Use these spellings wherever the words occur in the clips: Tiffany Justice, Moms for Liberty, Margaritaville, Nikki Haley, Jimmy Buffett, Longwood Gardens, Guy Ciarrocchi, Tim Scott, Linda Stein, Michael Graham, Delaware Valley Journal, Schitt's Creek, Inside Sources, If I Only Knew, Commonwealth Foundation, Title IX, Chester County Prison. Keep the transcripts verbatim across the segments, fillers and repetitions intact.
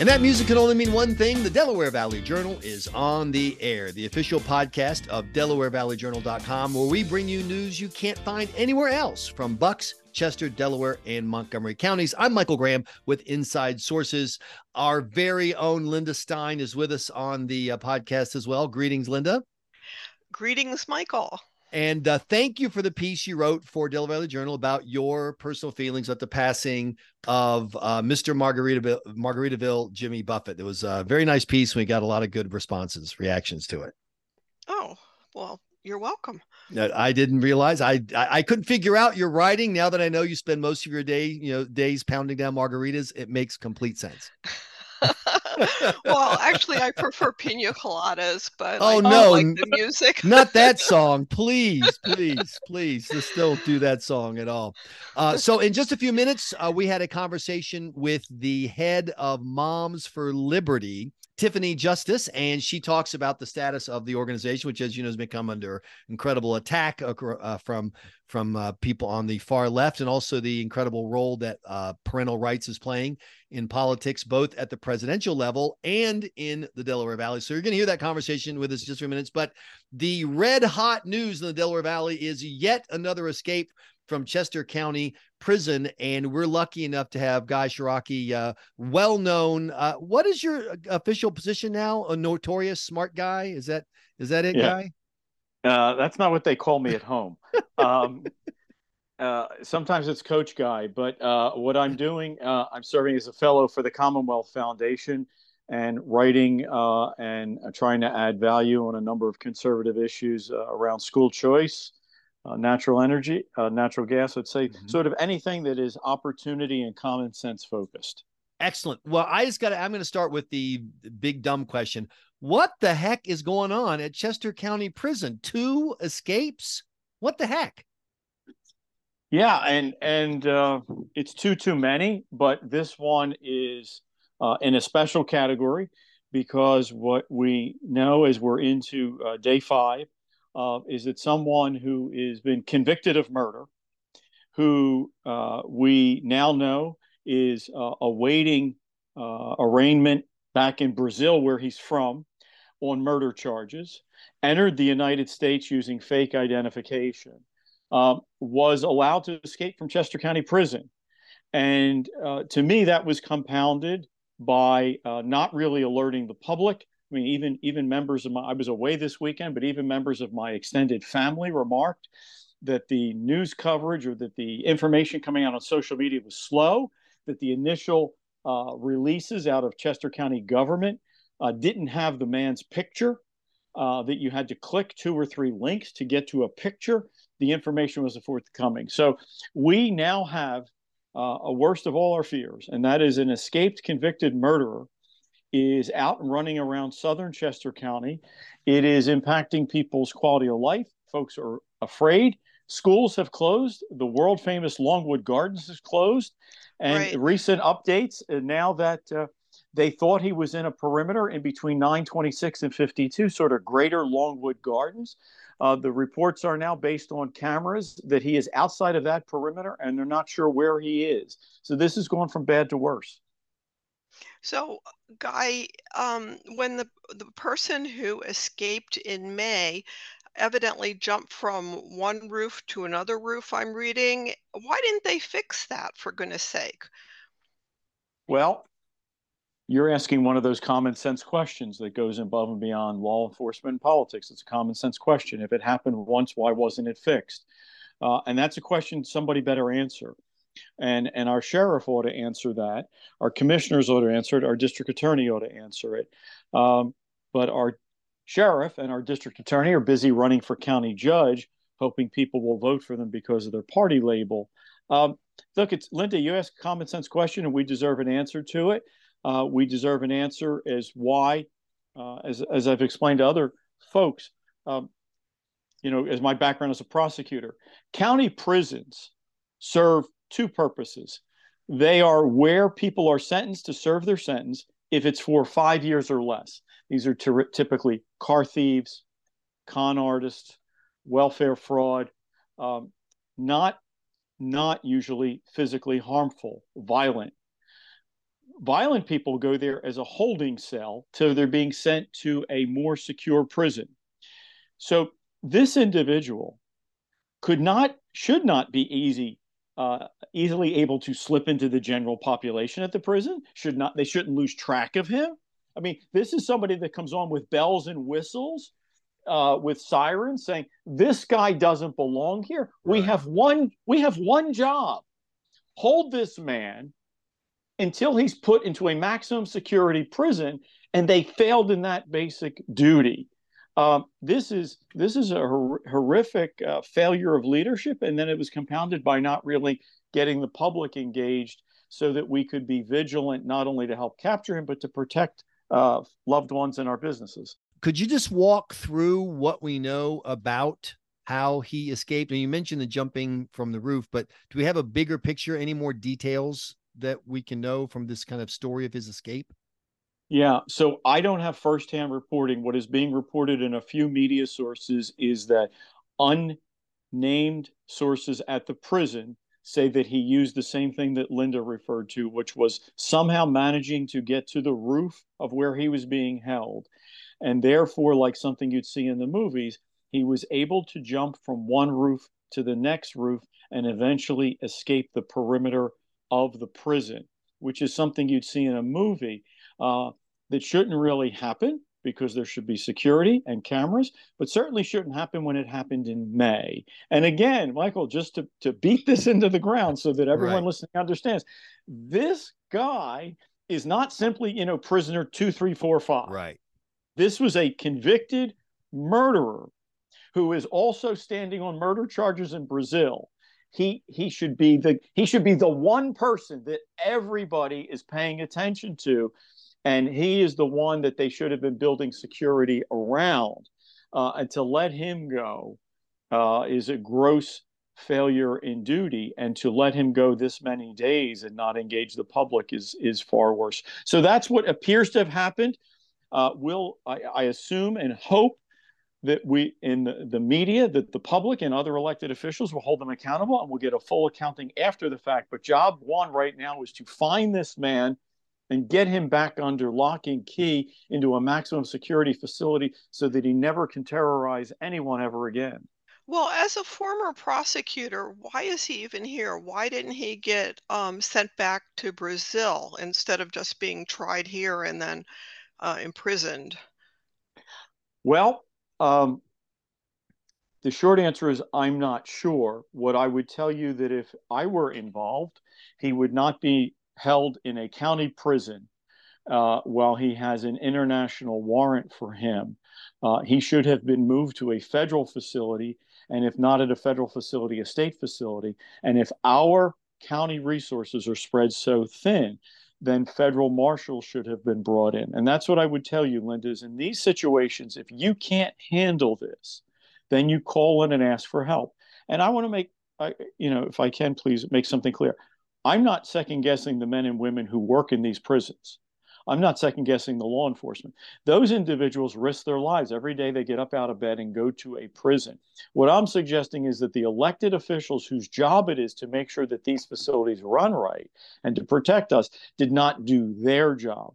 And that music can only mean one thing. The Delaware Valley Journal is on the air, the official podcast of Delaware Valley Journal dot com, where we bring you news you can't find anywhere else from Bucks, Chester, Delaware, and Montgomery counties. I'm Michael Graham with Inside Sources. Our very own Linda Stein is with us on the uh, podcast as well. Greetings, Linda. Greetings, Michael. And uh, thank you for the piece you wrote for Delaware Valley Journal about your personal feelings at the passing of uh, Mister Margaritaville, Margaritaville, Jimmy Buffett. It was a very nice piece. We got a lot of good responses, reactions to it. Oh, well, you're welcome. I didn't realize. I I couldn't figure out your writing. Now that I know you spend most of your day, you know, days pounding down margaritas, it makes complete sense. Well, actually, I prefer pina coladas, but oh, I no, don't like the music. Not that song. Please, please, please. Let's still do that song at all. Uh, so in just a few minutes, uh, we had a conversation with the head of Moms for Liberty, Tiffany Justice, and she talks about the status of the organization, which, as you know, has become under incredible attack uh, from from uh, people on the far left, and also the incredible role that uh, parental rights is playing in politics, both at the presidential level and in the Delaware Valley. So you're going to hear that conversation with us in just a few minutes. But the red hot news in the Delaware Valley is yet another escape from Chester County Prison, and we're lucky enough to have Guy Ciarrocchi, uh, well-known. Uh, what is your official position now? A notorious smart guy? Is that is that it, yeah. Guy? Uh, that's not what they call me at home. um, uh, sometimes it's Coach Guy, but uh, what I'm doing, uh, I'm serving as a fellow for the Commonwealth Foundation and writing uh, and trying to add value on a number of conservative issues uh, around school choice, Uh, natural energy, uh, natural gas, I'd say, mm-hmm. sort of anything that is opportunity and common sense focused. Excellent. Well, I just got to, I'm going to start with the big dumb question. What the heck is going on at Chester County Prison? Two escapes? What the heck? Yeah. And, and uh, it's too, too many, but this one is uh, in a special category because what we know is we're into uh, day five. Uh, is that someone who has been convicted of murder, who uh, we now know is uh, awaiting uh, arraignment back in Brazil, where he's from, on murder charges, entered the United States using fake identification, um, was allowed to escape from Chester County Prison. And uh, to me, that was compounded by uh, not really alerting the public. I mean, even even members of my, I was away this weekend, but even members of my extended family remarked that the news coverage or that the information coming out on social media was slow, that the initial uh, releases out of Chester County government uh, didn't have the man's picture, uh, that you had to click two or three links to get to a picture. The information was forthcoming. So we now have uh, a worst of all our fears, and that is an escaped convicted murderer is out and running around southern Chester County. It is impacting people's quality of life. Folks are afraid. Schools have closed. The world-famous Longwood Gardens is closed. And right. Recent updates, and now that uh, they thought he was in a perimeter in between nine twenty-six and fifty-two, sort of greater Longwood Gardens. Uh, the reports are now based on cameras that he is outside of that perimeter, and they're not sure where he is. So this has gone from bad to worse. So, Guy, um, when the the person who escaped in May evidently jumped from one roof to another roof, I'm reading, why didn't they fix that, for goodness sake? Well, you're asking one of those common sense questions that goes above and beyond law enforcement and politics. It's a common sense question. If it happened once, why wasn't it fixed? Uh, and that's a question somebody better answer. And and our sheriff ought to answer that. Our commissioners ought to answer it. Our district attorney ought to answer it. Um, but our sheriff and our district attorney are busy running for county judge, hoping people will vote for them because of their party label. Um, look, it's Linda, you asked a common sense question, and we deserve an answer to it. Uh, we deserve an answer as why, uh, as, as I've explained to other folks, um, you know, as my background as a prosecutor, county prisons serve two purposes. They are where people are sentenced to serve their sentence if it's for five years or less. These are t- typically car thieves, con artists, welfare fraud, um, not, not usually physically harmful, violent. violent people go there as a holding cell, so they're being sent to a more secure prison. So this individual could not, should not be easy, uh, easily able to slip into the general population at the prison. Should not, they shouldn't lose track of him. I mean, this is somebody that comes on with bells and whistles, uh, with sirens, saying this guy doesn't belong here. Right. We have one, we have one job: hold this man until he's put into a maximum security prison, and they failed in that basic duty. Um, this is this is a hor- horrific uh, failure of leadership, and then it was compounded by not really getting the public engaged so that we could be vigilant, not only to help capture him, but to protect uh, loved ones and our businesses. Could you just walk through what we know about how he escaped? And you mentioned the jumping from the roof, but do we have a bigger picture, any more details that we can know from this kind of story of his escape? Yeah. So I don't have firsthand reporting. What is being reported in a few media sources is that unnamed sources at the prison say that he used the same thing that Linda referred to, which was somehow managing to get to the roof of where he was being held. And therefore, like something you'd see in the movies, he was able to jump from one roof to the next roof and eventually escape the perimeter of the prison, which is something you'd see in a movie uh, that shouldn't really happen, because there should be security and cameras, but certainly shouldn't happen when it happened in May. And again, Michael, just to, to beat this into the ground so that everyone right. listening understands, this guy is not simply, you know, prisoner two three four five. Right. This was a convicted murderer who is also standing on murder charges in Brazil. He he should be the he should be the one person that everybody is paying attention to, and he is the one that they should have been building security around. Uh, and to let him go uh, is a gross failure in duty, and to let him go this many days and not engage the public is is far worse. So that's what appears to have happened. Uh, we'll I, I assume and hope that we in the, the media, that the public and other elected officials will hold them accountable, and we'll get a full accounting after the fact. But job one right now is to find this man and get him back under lock and key into a maximum security facility so that he never can terrorize anyone ever again. Well, as a former prosecutor, why is he even here? Why didn't he get um, sent back to Brazil instead of just being tried here and then uh, imprisoned? Well, Um, the short answer is I'm not sure. What I would tell you that if I were involved, he would not be held in a county prison uh, while he has an international warrant for him. Uh, he should have been moved to a federal facility, and if not at a federal facility, a state facility. And if our county resources are spread so thin, then federal marshals should have been brought in. And that's what I would tell you, Linda, is in these situations, if you can't handle this, then you call in and ask for help. And I want to make, I, you know, if I can, please make something clear. I'm not second guessing the men and women who work in these prisons. I'm not second guessing the law enforcement. Those individuals risk their lives every day they get up out of bed and go to a prison. What I'm suggesting is that the elected officials whose job it is to make sure that these facilities run right and to protect us did not do their job.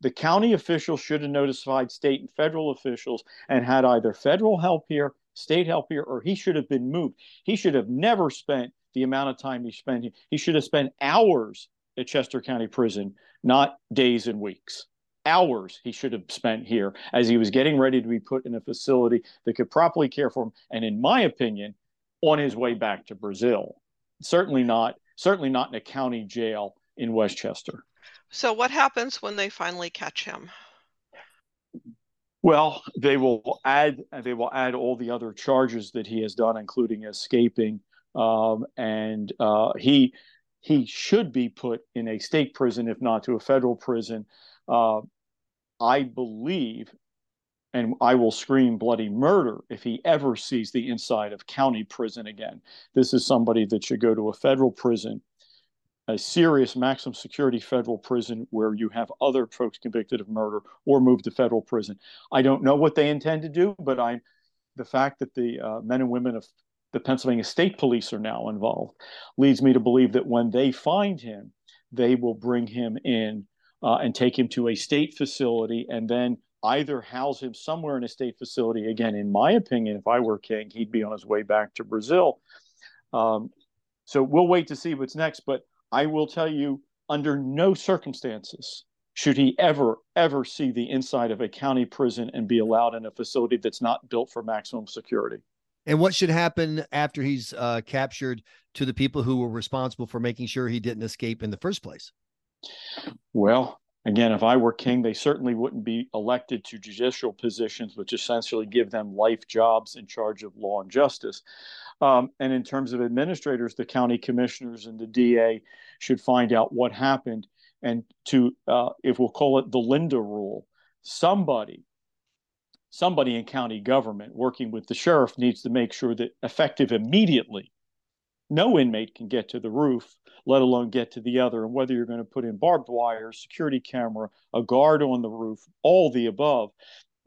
The county officials should have notified state and federal officials and had either federal help here, state help here, or he should have been moved. He should have never spent the amount of time he spent here. He should have spent hours at Chester County Prison, not days and weeks. Hours he should have spent here as he was getting ready to be put in a facility that could properly care for him. And in my opinion, on his way back to Brazil, certainly not, certainly not in a county jail in Westchester. So what happens when they finally catch him? Well, they will add, they will add all the other charges that he has done, including escaping. Um, and uh, he, He should be put in a state prison, if not to a federal prison. Uh, I believe, and I will scream bloody murder if he ever sees the inside of county prison again. This is somebody that should go to a federal prison, a serious maximum security federal prison where you have other folks convicted of murder, or move to federal prison. I don't know what they intend to do, but I'm the fact that the uh, men and women of the Pennsylvania State Police are now involved leads me to believe that when they find him, they will bring him in uh, and take him to a state facility and then either house him somewhere in a state facility. Again, in my opinion, if I were king, he'd be on his way back to Brazil. Um, so we'll wait to see what's next. But I will tell you, under no circumstances should he ever, ever see the inside of a county prison and be allowed in a facility that's not built for maximum security. And what should happen after he's uh, captured to the people who were responsible for making sure he didn't escape in the first place? Well, again, if I were king, they certainly wouldn't be elected to judicial positions, which essentially give them life jobs in charge of law and justice. Um, and in terms of administrators, the county commissioners and the D A should find out what happened. And to, uh, if we'll call it the Linda rule, somebody, somebody in county government working with the sheriff needs to make sure that effective immediately, no inmate can get to the roof, let alone get to the other. And whether you're going to put in barbed wire, security camera, a guard on the roof, all the above,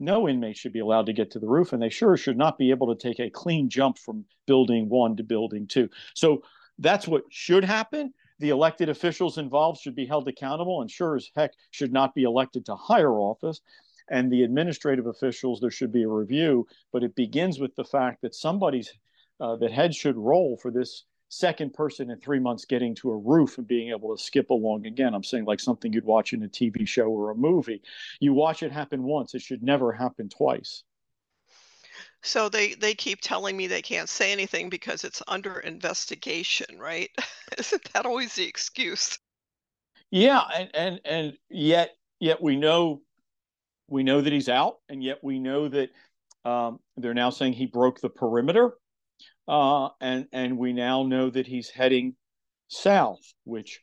no inmate should be allowed to get to the roof. And they sure should not be able to take a clean jump from building one to building two. So that's what should happen. The elected officials involved should be held accountable and sure as heck should not be elected to higher office. And the administrative officials, there should be a review. But it begins with the fact that somebody's Uh, that head should roll for this second person in three months getting to a roof and being able to skip along again. I'm saying like something you'd watch in a T V show or a movie. You watch it happen once. It should never happen twice. So they, they keep telling me they can't say anything because it's under investigation, right? Isn't that always the excuse? Yeah. And, and, and yet, yet we know, we know that he's out, and yet we know that um, they're now saying he broke the perimeter. Uh, and, and we now know that he's heading south, which,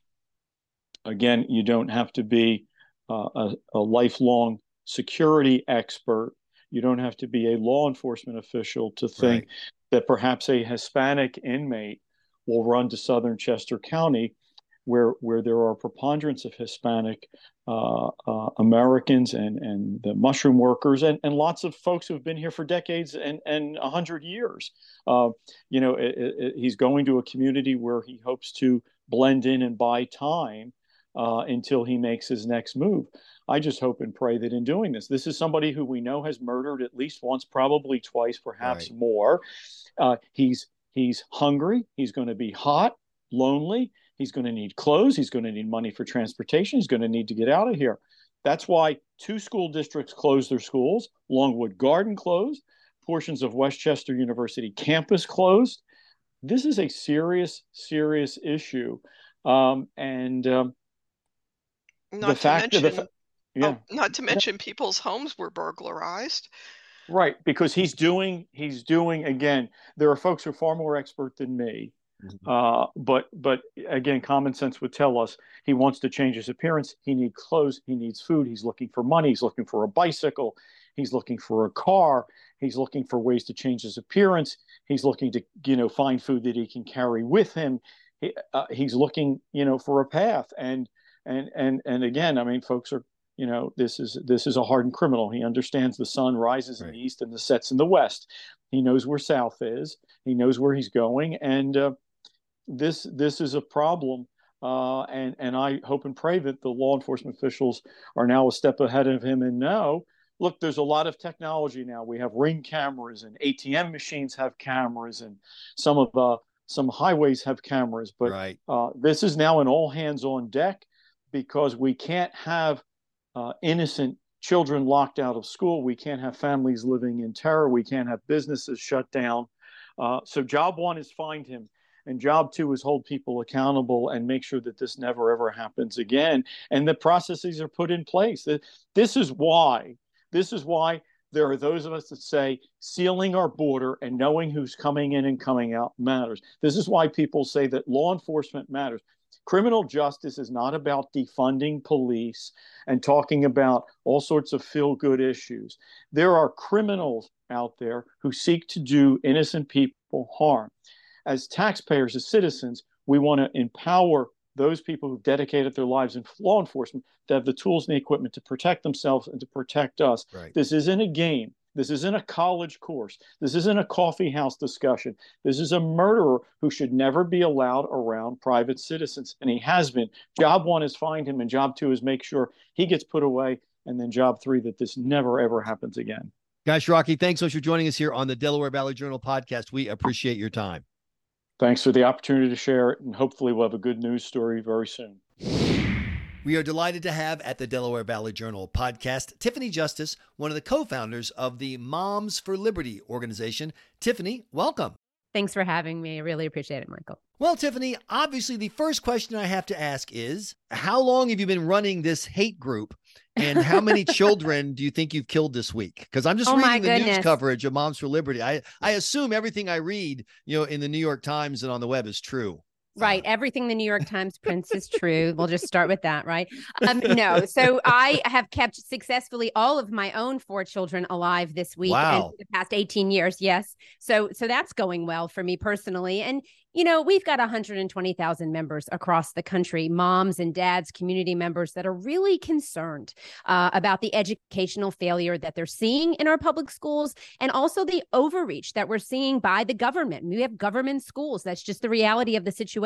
again, you don't have to be uh, a, a lifelong security expert. You don't have to be a law enforcement official to think right. that perhaps a Hispanic inmate will run to southern Chester County, where where there are a preponderance of Hispanic uh, uh, Americans and, and the mushroom workers and, and lots of folks who have been here for decades and and a hundred years. Uh, you know, it, it, he's going to a community where he hopes to blend in and buy time uh, until he makes his next move. I just hope and pray that in doing this, this is somebody who we know has murdered at least once, probably twice, perhaps right. more. Uh, he's he's hungry. He's going to be hot, lonely. He's going to need clothes. He's going to need money for transportation. He's going to need to get out of here. That's why two school districts closed their schools. Longwood Garden closed. Portions of Westchester University campus closed. This is a serious, serious issue. Um, and um, not the to fact mention, of the fa- yeah. oh, not to mention yeah. people's homes were burglarized. Right, because he's doing, he's doing, again, there are folks who are far more expert than me. Uh, but but again, common sense would tell us he wants to change his appearance. He needs clothes. He needs food. He's looking for money. He's looking for a bicycle. He's looking for a car. He's looking for ways to change his appearance. He's looking to, you know, find food that he can carry with him. He, uh, he's looking, you know, for a path. And and and and again, I mean, folks are, you know, this is this is a hardened criminal. He understands the sun rises right. in the east and the sets in the west. He knows where south is. He knows where he's going. And uh, This this is a problem, uh, and, and I hope and pray that the law enforcement officials are now a step ahead of him and know, look, there's a lot of technology now. We have Ring cameras, and A T M machines have cameras, and some of uh, some highways have cameras. But right. uh, this is now an all hands on deck, because we can't have uh, innocent children locked out of school. We can't have families living in terror. We can't have businesses shut down. Uh, so job one is find him. And job two is hold people accountable and make sure that this never, ever happens again. And the processes are put in place. This is why, this is why there are those of us that say sealing our border and knowing who's coming in and coming out matters. This is why people say that law enforcement matters. Criminal justice is not about defunding police and talking about all sorts of feel-good issues. There are criminals out there who seek to do innocent people harm. As taxpayers, as citizens, we want to empower those people who've dedicated their lives in law enforcement to have the tools and the equipment to protect themselves and to protect us. Right. This isn't a game. This isn't a college course. This isn't a coffee house discussion. This is a murderer who should never be allowed around private citizens. And he has been. Job one is find him, and job two is make sure he gets put away. And then job three, that this never, ever happens again. Guy Ciarrocchi, thanks so much for joining us here on the Delaware Valley Journal podcast. We appreciate your time. Thanks for the opportunity to share it, and hopefully we'll have a good news story very soon. We are delighted to have at the Delaware Valley Journal podcast, Tiffany Justice, one of the co-founders of the Moms for Liberty organization. Tiffany, welcome. Thanks for having me. I really appreciate it, Michael. Well, Tiffany, obviously the first question I have to ask is, how long have you been running this hate group? And how many children do you think you've killed this week? Because I'm just oh reading the goodness. news coverage of Moms for Liberty. I, I assume everything I read, you know, in the New York Times and on the web is true. Right. Everything the New York Times prints is true. We'll just start with that, right? Um, no. So I have kept successfully all of my own four children alive this week. Wow. And for the past eighteen years. Yes. So so that's going well for me personally. And, you know, we've got one hundred twenty thousand members across the country, moms and dads, community members that are really concerned uh, about the educational failure that they're seeing in our public schools, and also the overreach that we're seeing by the government. We have government schools. That's just the reality of the situation.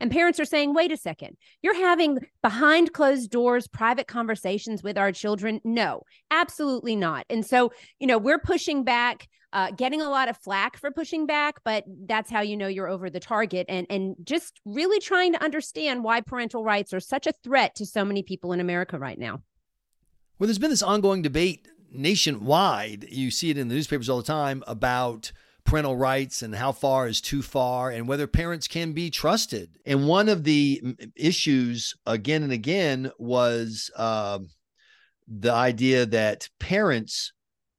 And parents are saying, wait a second, you're having behind closed doors, private conversations with our children? No, absolutely not. And so, you know, we're pushing back, uh, getting a lot of flack for pushing back, but that's how you know you're over the target, and, and just really trying to understand why parental rights are such a threat to so many people in America right now. Well, there's been this ongoing debate nationwide. You see it in the newspapers all the time about parental rights and how far is too far and whether parents can be trusted. And one of the issues again and again was uh, the idea that parents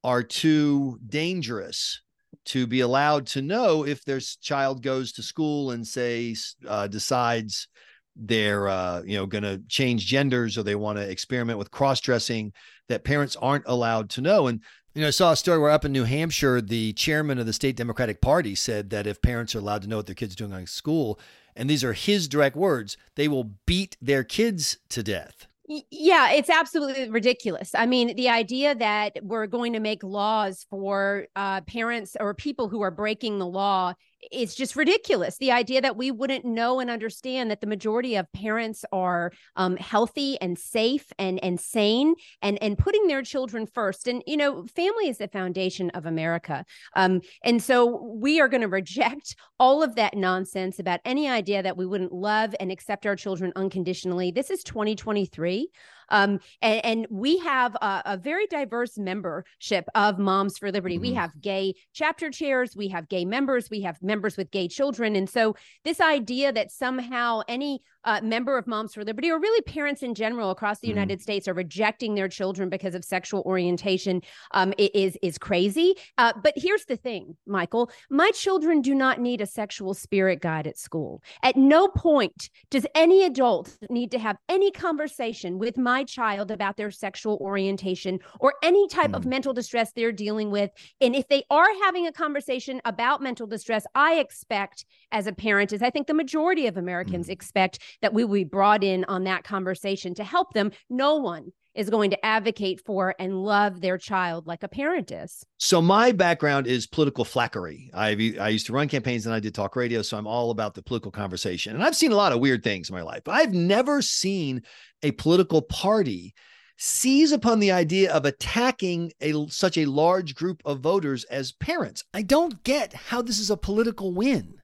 are too dangerous to be allowed to know if their child goes to school and say, uh, decides they're, uh, you know, going to change genders or they want to experiment with cross-dressing, that parents aren't allowed to know. And you know, I saw a story where up in New Hampshire, the chairman of the state Democratic Party said that if parents are allowed to know what their kids are doing at school, and these are his direct words, they will beat their kids to death. Yeah, it's absolutely ridiculous. I mean, the idea that we're going to make laws for uh, parents or people who are breaking the law, it's just ridiculous. The idea that we wouldn't know and understand that the majority of parents are um, healthy and safe and, and sane and, and putting their children first. And, you know, family is the foundation of America. Um, and so we are going to reject all of that nonsense about any idea that we wouldn't love and accept our children unconditionally. This is twenty twenty-three. Um, and, and we have a, a very diverse membership of Moms for Liberty. Mm-hmm. We have gay chapter chairs, we have gay members, we have members with gay children. And so this idea that somehow any uh, member of Moms for Liberty, or really parents in general across the mm-hmm. United States, are rejecting their children because of sexual orientation um, is, is crazy. Uh, but here's the thing, Michael, my children do not need a sexual spirit guide at school. At no point does any adult need to have any conversation with my My child about their sexual orientation or any type mm. of mental distress they're dealing with. And if they are having a conversation about mental distress, I expect as a parent, as I think the majority of Americans mm. expect, that we will be brought in on that conversation to help them. No one is going to advocate for and love their child like a parent is. So my background is political flackery. I I used to run campaigns and I did talk radio, so I'm all about the political conversation. And I've seen a lot of weird things in my life, but I've never seen a political party seize upon the idea of attacking a such a large group of voters as parents. I don't get how this is a political win.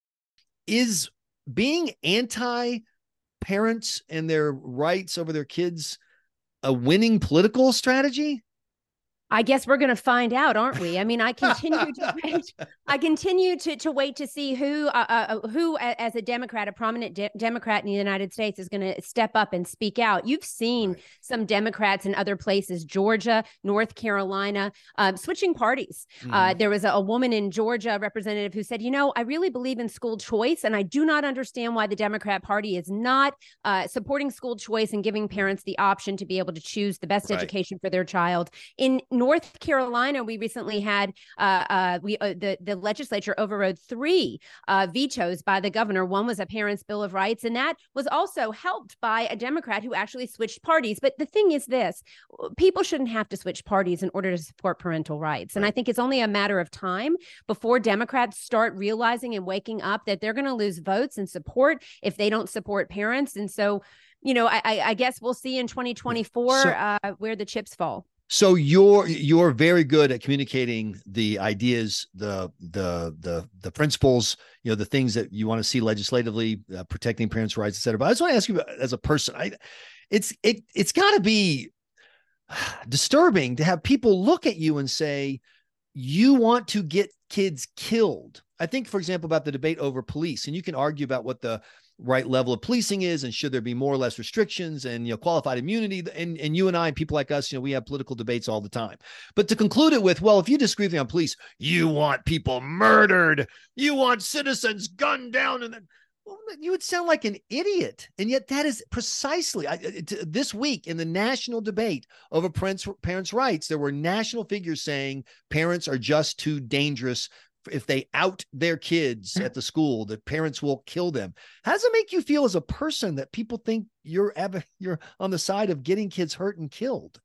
Is being anti-parents and their rights over their kids a winning political strategy? I guess we're going to find out, aren't we? I mean, I continue to wait. I continue to, to wait to see who, uh, uh, who as a Democrat, a prominent de- Democrat in the United States, is going to step up and speak out. You've seen right. some Democrats in other places, Georgia, North Carolina, uh, switching parties. Mm. Uh, there was a, a woman in Georgia, a representative, who said, you know, I really believe in school choice, and I do not understand why the Democrat Party is not uh, supporting school choice and giving parents the option to be able to choose the best right. education for their child. In North Carolina, we recently had uh, uh, we uh, the, the legislature overrode three uh, vetoes by the governor. One was a parent's bill of rights, and that was also helped by a Democrat who actually switched parties. But the thing is this, people shouldn't have to switch parties in order to support parental rights. And I think it's only a matter of time before Democrats start realizing and waking up that they're going to lose votes and support if they don't support parents. And so, you know, I, I guess we'll see in twenty twenty-four so, uh, where the chips fall. So you're you're very good at communicating the ideas, the the the the principles, you know, the things that you want to see legislatively, uh, protecting parents' rights, et cetera. But I just want to ask you, as a person, I, it's it it's got to be disturbing to have people look at you and say, you want to get kids killed. I think, for example, about the debate over police, and you can argue about what the right level of policing is and should there be more or less restrictions and, you know, qualified immunity. And, and you and I, and people like us, you know, we have political debates all the time. But to conclude it with, well, if you disagree with me on police, you want people murdered, you want citizens gunned down, and then, well, you would sound like an idiot. And yet that is precisely I, to, this week in the national debate over parents, parents' rights, there were national figures saying parents are just too dangerous. If they out their kids at the school, the parents will kill them. How does it make you feel as a person that people think you're you're on the side of getting kids hurt and killed?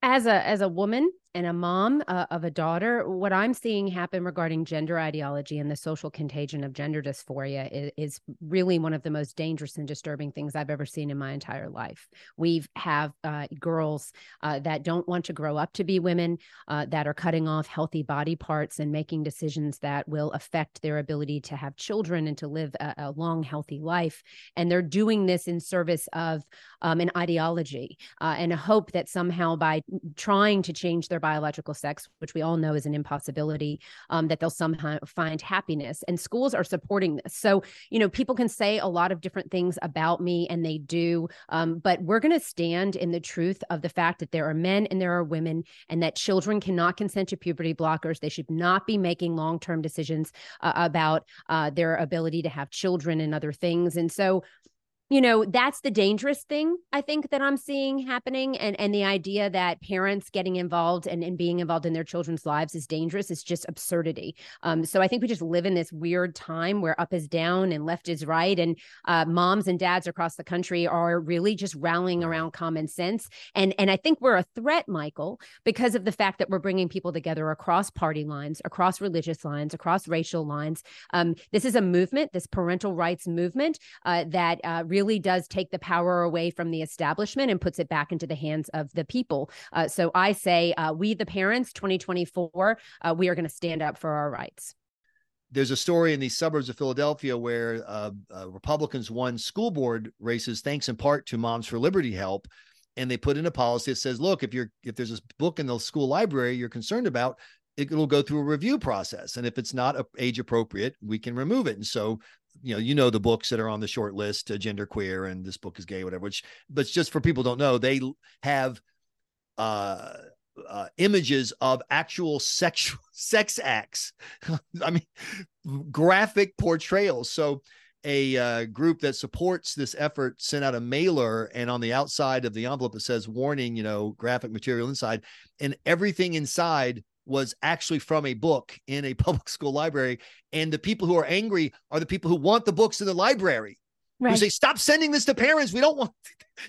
As a as a woman and a mom uh, of a daughter, what I'm seeing happen regarding gender ideology and the social contagion of gender dysphoria is, is really one of the most dangerous and disturbing things I've ever seen in my entire life. We have uh, girls uh, that don't want to grow up to be women, uh, that are cutting off healthy body parts and making decisions that will affect their ability to have children and to live a, a long, healthy life. And they're doing this in service of um, an ideology uh, and a hope that somehow by trying to change their biological sex, which we all know is an impossibility, um, that they'll somehow find happiness. And schools are supporting this. So, you know, people can say a lot of different things about me, and they do, um, but we're going to stand in the truth of the fact that there are men and there are women, and that children cannot consent to puberty blockers. They should not be making long-term decisions uh, about uh, their ability to have children and other things. And so, you know, that's the dangerous thing, I think, that I'm seeing happening. And and the idea that parents getting involved and, and being involved in their children's lives is dangerous is just absurdity. Um, so I think we just live in this weird time where up is down and left is right. And uh, moms and dads across the country are really just rallying around common sense. And, and I think we're a threat, Michael, because of the fact that we're bringing people together across party lines, across religious lines, across racial lines. Um, this is a movement, this parental rights movement uh, that uh, really really does take the power away from the establishment and puts it back into the hands of the people. Uh, so I say, uh, we the parents, twenty twenty-four, uh, we are going to stand up for our rights. There's a story in the suburbs of Philadelphia where uh, uh, Republicans won school board races, thanks in part to Moms for Liberty help. And they put in a policy that says, look, if you're if there's this book in the school library you're concerned about, it will go through a review process. And if it's not age appropriate, we can remove it. And so, you know, you know, the books that are on the short list, uh, Gender Queer and This Book is Gay, whatever, which, but just for people who don't know, they have uh, uh, images of actual sexual sex acts. I mean, graphic portrayals. So a uh, group that supports this effort sent out a mailer, and on the outside of the envelope, it says warning, you know, graphic material inside, and everything inside was actually from a book in a public school library. And the people who are angry are the people who want the books in the library. Right. Who say, stop sending this to parents. We don't want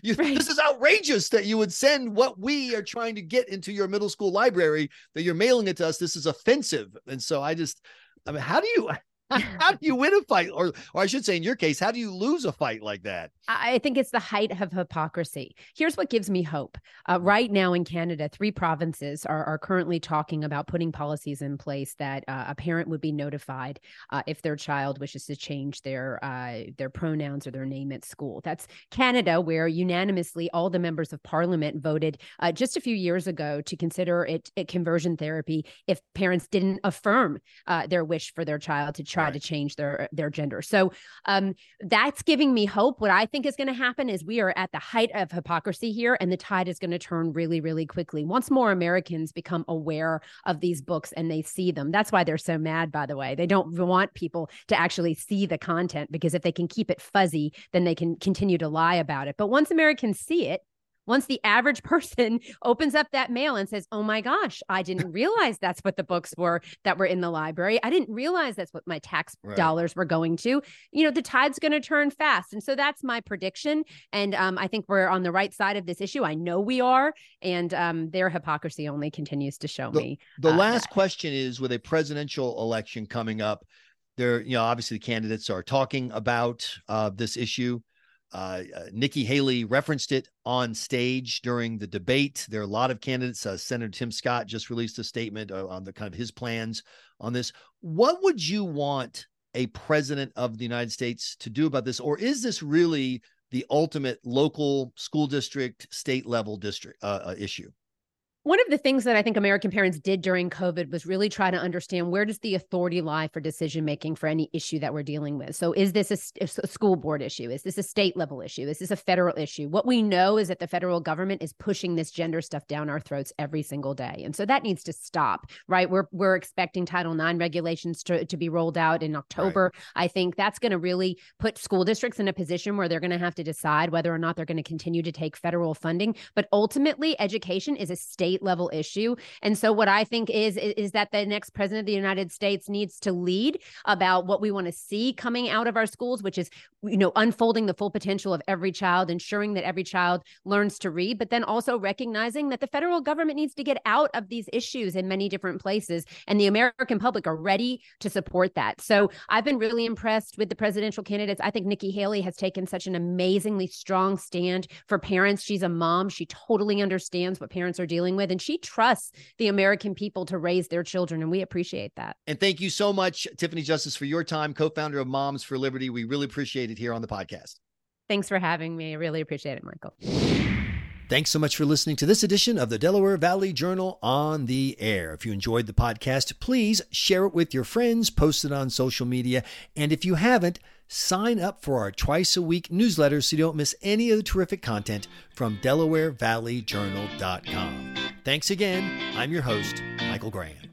you. Right. This is outrageous that you would send what we are trying to get into your middle school library, that you're mailing it to us. This is offensive. And so I just, I mean, how do you, how do you win a fight? Or, or I should say, in your case, how do you lose a fight like that? I think it's the height of hypocrisy. Here's what gives me hope. Uh, right now in Canada, three provinces are, are currently talking about putting policies in place that uh, a parent would be notified uh, if their child wishes to change their uh, their pronouns or their name at school. That's Canada, where unanimously all the members of parliament voted uh, just a few years ago to consider it, it conversion therapy if parents didn't affirm uh, their wish for their child to try right. to change their their gender. So um, that's giving me hope. What I think is going to happen is we are at the height of hypocrisy here, and the tide is going to turn really, really quickly. Once more Americans become aware of these books and they see them. That's why they're so mad, by the way. They don't want people to actually see the content, because if they can keep it fuzzy, then they can continue to lie about it. But once Americans see it, Once the average person opens up that mail and says, oh my gosh, I didn't realize that's what the books were that were in the library. I didn't realize that's what my tax right. dollars were going to, you know, the tide's going to turn fast. And so that's my prediction. And um, I think we're on the right side of this issue. I know we are. And um, their hypocrisy only continues to show the, me. The uh, last that. question is, with a presidential election coming up, there, you know, obviously the candidates are talking about uh, this issue. Uh, uh, Nikki Haley referenced it on stage during the debate. There are a lot of candidates. Uh, Senator Tim Scott just released a statement uh, on the kind of his plans on this. What would you want a president of the United States to do about this? Or is this really the ultimate local school district, state level district uh, uh, issue? One of the things that I think American parents did during COVID was really try to understand, where does the authority lie for decision-making for any issue that we're dealing with? So is this a, a school board issue? Is this a state level issue? Is this a federal issue? What we know is that the federal government is pushing this gender stuff down our throats every single day. And so that needs to stop, right? We're we're expecting Title nine regulations to, to be rolled out in October. Right. I think that's going to really put school districts in a position where they're going to have to decide whether or not they're going to continue to take federal funding. But ultimately, education is a state level issue. And so what I think is, is that the next president of the United States needs to lead about what we want to see coming out of our schools, which is, you know, unfolding the full potential of every child, ensuring that every child learns to read, but then also recognizing that the federal government needs to get out of these issues in many different places. And the American public are ready to support that. So I've been really impressed with the presidential candidates. I think Nikki Haley has taken such an amazingly strong stand for parents. She's a mom. She totally understands what parents are dealing with. With, and she trusts the American people to raise their children, and we appreciate that. And thank you so much, Tiffany Justice, for your time, co-founder of Moms for Liberty. We really appreciate it here on the podcast. Thanks for having me. I really appreciate it, Michael. Thanks so much for listening to this edition of the Delaware Valley Journal on the Air. If you enjoyed the podcast, please share it with your friends, post it on social media, and if you haven't, sign up for our twice-a-week newsletter so you don't miss any of the terrific content from Delaware Valley Journal dot com. Thanks again. I'm your host, Michael Graham.